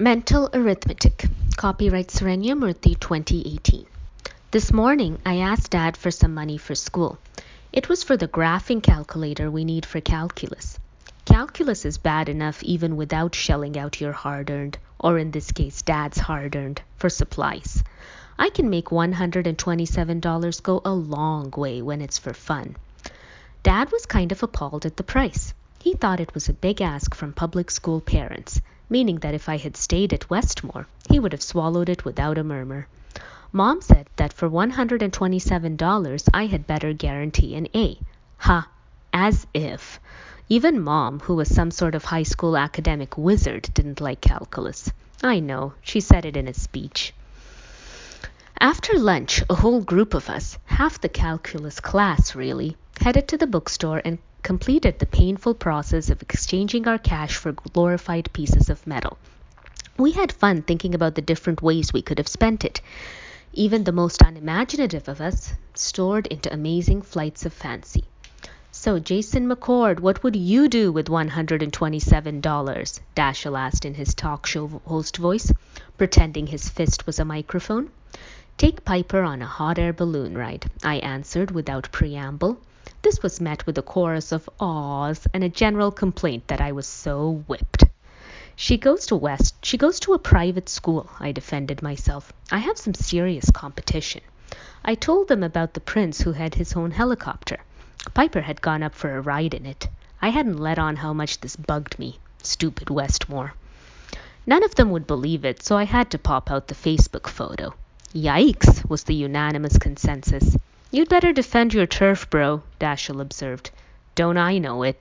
Mental Arithmetic. Copyright Serenya Murthy 2018. This morning, I asked Dad for some money for school. It was for the graphing calculator we need for calculus. Calculus is bad enough even without shelling out your hard-earned, or in this case, Dad's hard-earned, for supplies. I can make $127 go a long way when it's for fun. Dad was kind of appalled at the price. He thought it was a big ask from public school parents, meaning that if I had stayed at Westmore, he would have swallowed it without a murmur. Mom said that for $127, I had better guarantee an A. Ha! As if. Even Mom, who was some sort of high school academic wizard, didn't like calculus. I know, she said it in a speech. After lunch, a whole group of us, half the calculus class really, headed to the bookstore and completed the painful process of exchanging our cash for glorified pieces of metal. We had fun thinking about the different ways we could have spent it. Even the most unimaginative of us soared into amazing flights of fancy. So, Jason McCord, what would you do with $127? Dashiell asked in his talk show host voice, pretending his fist was a microphone. Take Piper on a hot air balloon ride, I answered without preamble. This was met with a chorus of awes and a general complaint that I was so whipped. She goes to a private school, I defended myself. I have some serious competition. I told them about the prince who had his own helicopter. Piper had gone up for a ride in it. I hadn't let on how much this bugged me. Stupid Westmore. None of them would believe it, so I had to pop out the Facebook photo. Yikes, was the unanimous consensus. You'd better defend your turf, bro, Dashiell observed. Don't I know it?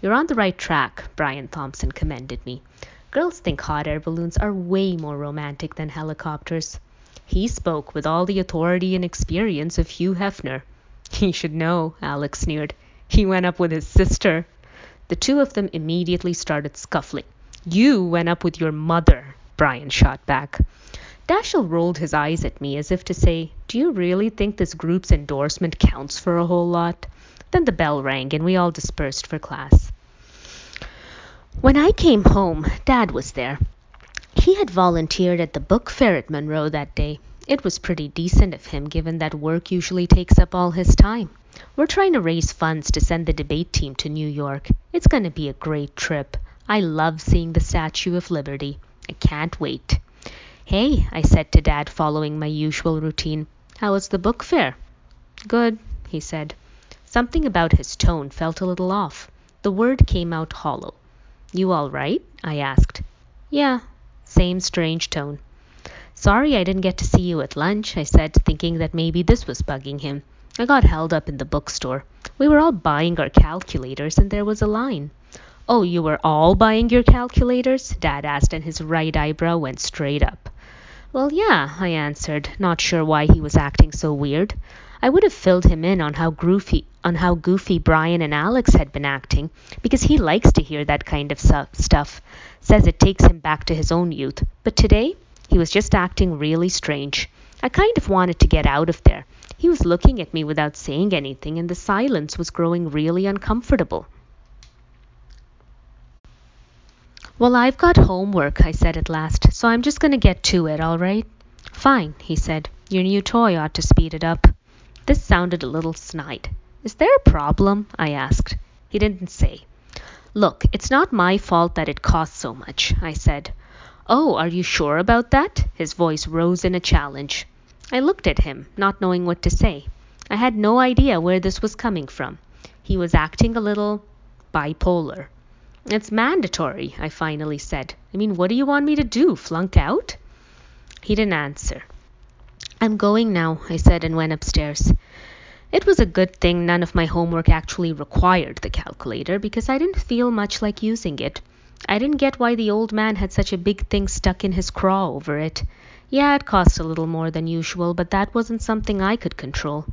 You're on the right track, Brian Thompson commended me. Girls think hot air balloons are way more romantic than helicopters. He spoke with all the authority and experience of Hugh Hefner. He should know, Alex sneered. He went up with his sister. The two of them immediately started scuffling. You went up with your mother, Brian shot back. Dashiell rolled his eyes at me as if to say, do you really think this group's endorsement counts for a whole lot? Then the bell rang and we all dispersed for class. When I came home, Dad was there. He had volunteered at the book fair at Monroe that day. It was pretty decent of him, given that work usually takes up all his time. We're trying to raise funds to send the debate team to New York. It's going to be a great trip. I love seeing the Statue of Liberty. I can't wait. Hey, I said to Dad, following my usual routine, how was the book fair? Good, he said. Something about his tone felt a little off. The word came out hollow. You all right? I asked. Yeah, same strange tone. Sorry I didn't get to see you at lunch, I said, thinking that maybe this was bugging him. I got held up in the bookstore. We were all buying our calculators and there was a line. Oh, you were all buying your calculators? Dad asked and his right eyebrow went straight up. Well, yeah, I answered, not sure why he was acting so weird. I would have filled him in on how goofy Brian and Alex had been acting, because he likes to hear that kind of stuff. Says it takes him back to his own youth. But today, he was just acting really strange. I kind of wanted to get out of there. He was looking at me without saying anything, and the silence was growing really uncomfortable. Well, I've got homework, I said at last, so I'm just going to get to it, all right? Fine, he said. Your new toy ought to speed it up. This sounded a little snide. Is there a problem? I asked. He didn't say. Look, it's not my fault that it costs so much, I said. Oh, are you sure about that? His voice rose in a challenge. I looked at him, not knowing what to say. I had no idea where this was coming from. He was acting a little bipolar. It's mandatory, I finally said. I mean, what do you want me to do, flunk out? He didn't answer. I'm going now, I said, and went upstairs. It was a good thing none of my homework actually required the calculator, because I didn't feel much like using it. I didn't get why the old man had such a big thing stuck in his craw over it. Yeah, it cost a little more than usual, but that wasn't something I could control.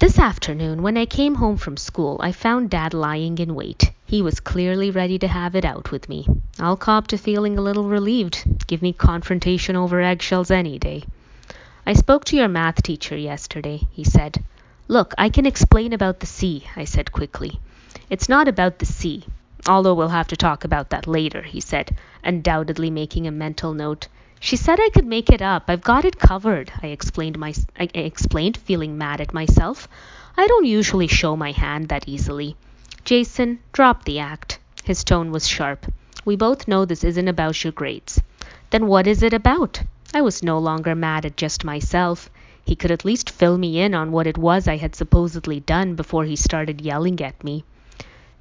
This afternoon, when I came home from school, I found Dad lying in wait. He was clearly ready to have it out with me. I'll cop to feeling a little relieved. Give me confrontation over eggshells any day. I spoke to your math teacher yesterday, he said. Look, I can explain about the sea, I said quickly. It's not about the sea. "Although we'll have to talk about that later," he said, undoubtedly making a mental note. "She said I could make it up. I've got it covered," I explained, feeling mad at myself. "I don't usually show my hand that easily." "Jason, drop the act." His tone was sharp. "We both know this isn't about your grades." "Then what is it about?" I was no longer mad at just myself. He could at least fill me in on what it was I had supposedly done before he started yelling at me.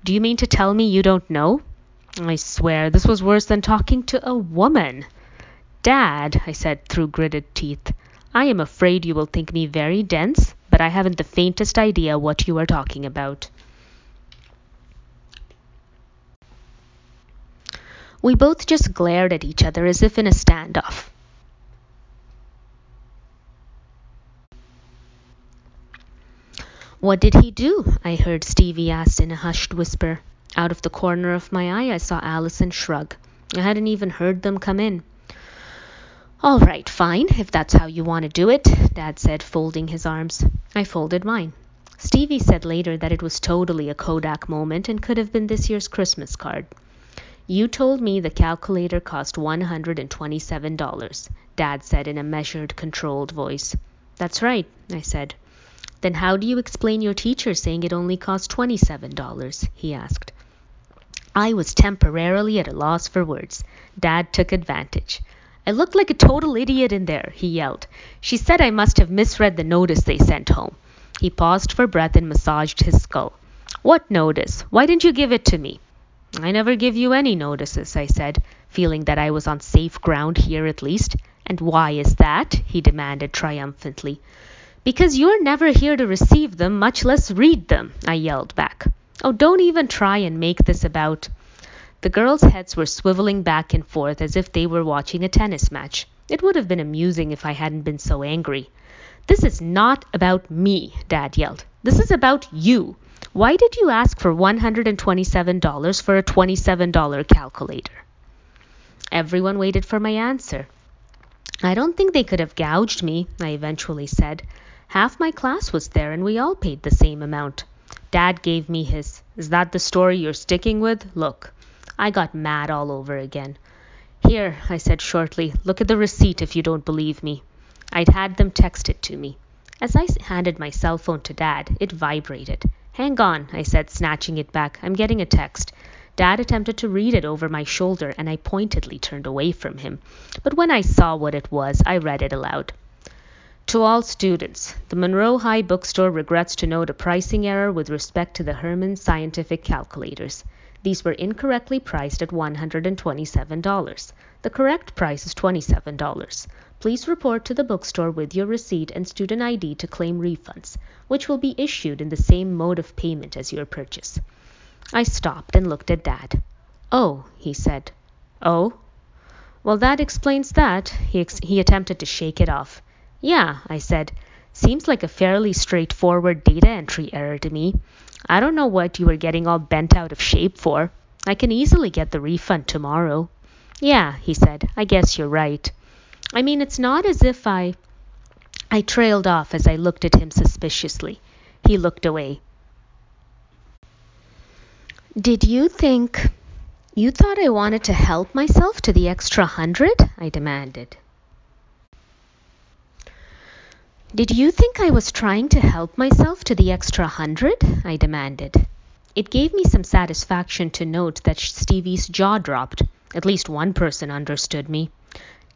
"Do you mean to tell me you don't know?" I swear, this was worse than talking to a woman. "Dad," I said through gritted teeth, "I am afraid you will think me very dense, but I haven't the faintest idea what you are talking about." We both just glared at each other as if in a standoff. "What did he do?" I heard Stevie ask in a hushed whisper. Out of the corner of my eye, I saw Allison shrug. I hadn't even heard them come in. "All right, fine, if that's how you want to do it," Dad said, folding his arms. I folded mine. Stevie said later that it was totally a Kodak moment and could have been this year's Christmas card. "You told me the calculator cost $127, Dad said in a measured, controlled voice. "That's right," I said. "Then how do you explain your teacher saying it only cost $27? He asked. I was temporarily at a loss for words. Dad took advantage. "I looked like a total idiot in there," he yelled. "She said I must have misread the notice they sent home." He paused for breath and massaged his skull. "What notice? Why didn't you give it to me?" "I never give you any notices," I said, feeling that I was on safe ground here at least. "And why is that?" he demanded triumphantly. "Because you're never here to receive them, much less read them," I yelled back. "Oh, don't even try and make this about—" The girls' heads were swiveling back and forth as if they were watching a tennis match. It would have been amusing if I hadn't been so angry. "This is not about me," Dad yelled. "This is about you. Why did you ask for $127 for a $27 calculator?" Everyone waited for my answer. "I don't think they could have gouged me," I eventually said. "Half my class was there and we all paid the same amount." Dad gave me his, "Is that the story you're sticking with? Look." I got mad all over again. "Here," I said shortly, "look at the receipt if you don't believe me." I'd had them text it to me. As I handed my cell phone to Dad, it vibrated. "Hang on," I said, snatching it back. "I'm getting a text." Dad attempted to read it over my shoulder and I pointedly turned away from him. But when I saw what it was, I read it aloud. "To all students, the Monroe High Bookstore regrets to note a pricing error with respect to the Hermann scientific calculators. These were incorrectly priced at $127. The correct price is $27. Please report to the bookstore with your receipt and student ID to claim refunds, which will be issued in the same mode of payment as your purchase." I stopped and looked at Dad. "Oh," he said. "Oh? Well, that explains that." He attempted to shake it off. "Yeah," I said. "Seems like a fairly straightforward data entry error to me. I don't know what you were getting all bent out of shape for. I can easily get the refund tomorrow." "Yeah," he said. "I guess you're right. I mean, it's not as if I trailed off as I looked at him suspiciously. He looked away. "Did you think you thought I wanted to help myself to the extra $100? I demanded. "Did you think I was trying to help myself to the extra $100? I demanded. It gave me some satisfaction to note that Stevie's jaw dropped. At least one person understood me.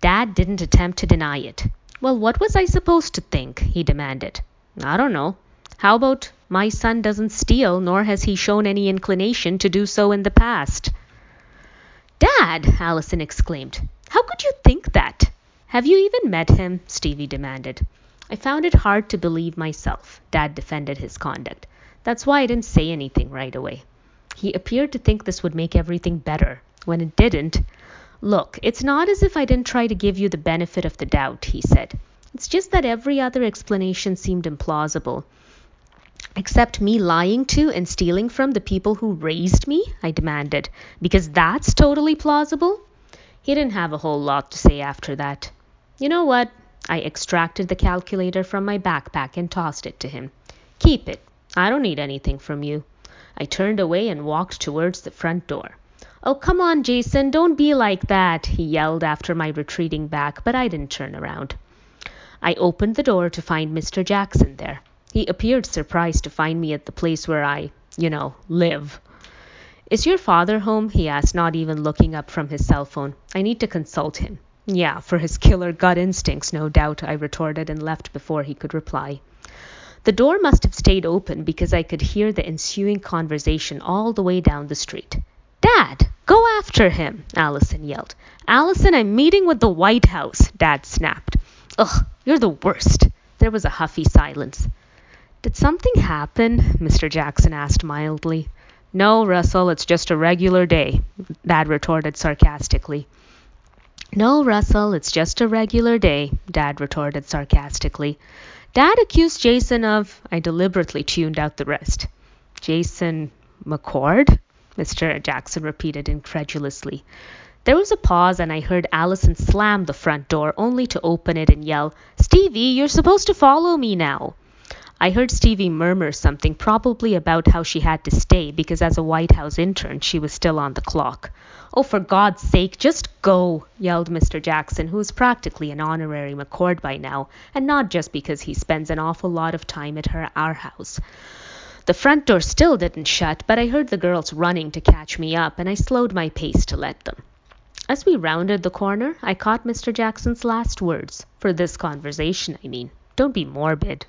Dad didn't attempt to deny it. "Well, what was I supposed to think?" he demanded. "I don't know. How about, 'My son doesn't steal, nor has he shown any inclination to do so in the past'?" "Dad!" Allison exclaimed. "How could you think that?" "Have you even met him?" Stevie demanded. I found it hard to believe myself. Dad defended his conduct. "That's why I didn't say anything right away." He appeared to think this would make everything better, when it didn't. "Look, it's not as if I didn't try to give you the benefit of the doubt," he said. "It's just that every other explanation seemed implausible. Except me lying to and stealing from the people who raised me?" I demanded. "Because that's totally plausible?" He didn't have a whole lot to say after that. "You know what?" I extracted the calculator from my backpack and tossed it to him. "Keep it. I don't need anything from you." I turned away and walked towards the front door. "Oh, come on, Jason, don't be like that," he yelled after my retreating back, but I didn't turn around. I opened the door to find Mr. Jackson there. He appeared surprised to find me at the place where I live. "Is your father home?" he asked, not even looking up from his cell phone. "I need to consult him." "Yeah, for his killer gut instincts, no doubt," I retorted and left before he could reply. The door must have stayed open because I could hear the ensuing conversation all the way down the street. "Dad, go after him," Allison yelled. "Allison, I'm meeting with the White House," Dad snapped. "Ugh, you're the worst." There was a huffy silence. "Did something happen?" Mr. Jackson asked mildly. "No, Russell, it's just a regular day," Dad retorted sarcastically. "Dad accused Jason of..." I deliberately tuned out the rest. "Jason McCord?" Mr. Jackson repeated incredulously. There was a pause, and I heard Allison slam the front door, only to open it and yell, "Stevie, you're supposed to follow me now." I heard Stevie murmur something, probably about how she had to stay because as a White House intern, she was still on the clock. "Oh, for God's sake, just go," yelled Mr. Jackson, who is practically an honorary McCord by now, and not just because he spends an awful lot of time at our house. The front door still didn't shut, but I heard the girls running to catch me up, and I slowed my pace to let them. As we rounded the corner, I caught Mr. Jackson's last words. For this conversation, I mean. "Don't be morbid."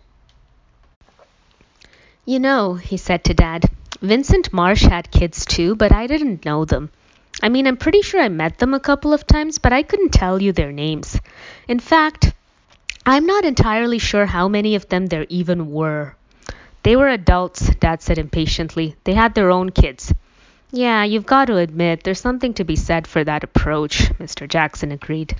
"You know," he said to Dad, "Vincent Marsh had kids too, but I didn't know them. I mean, I'm pretty sure I met them a couple of times, but I couldn't tell you their names. In fact, I'm not entirely sure how many of them there even were." "They were adults," Dad said impatiently. "They had their own kids." "Yeah, you've got to admit, there's something to be said for that approach," Mr. Jackson agreed.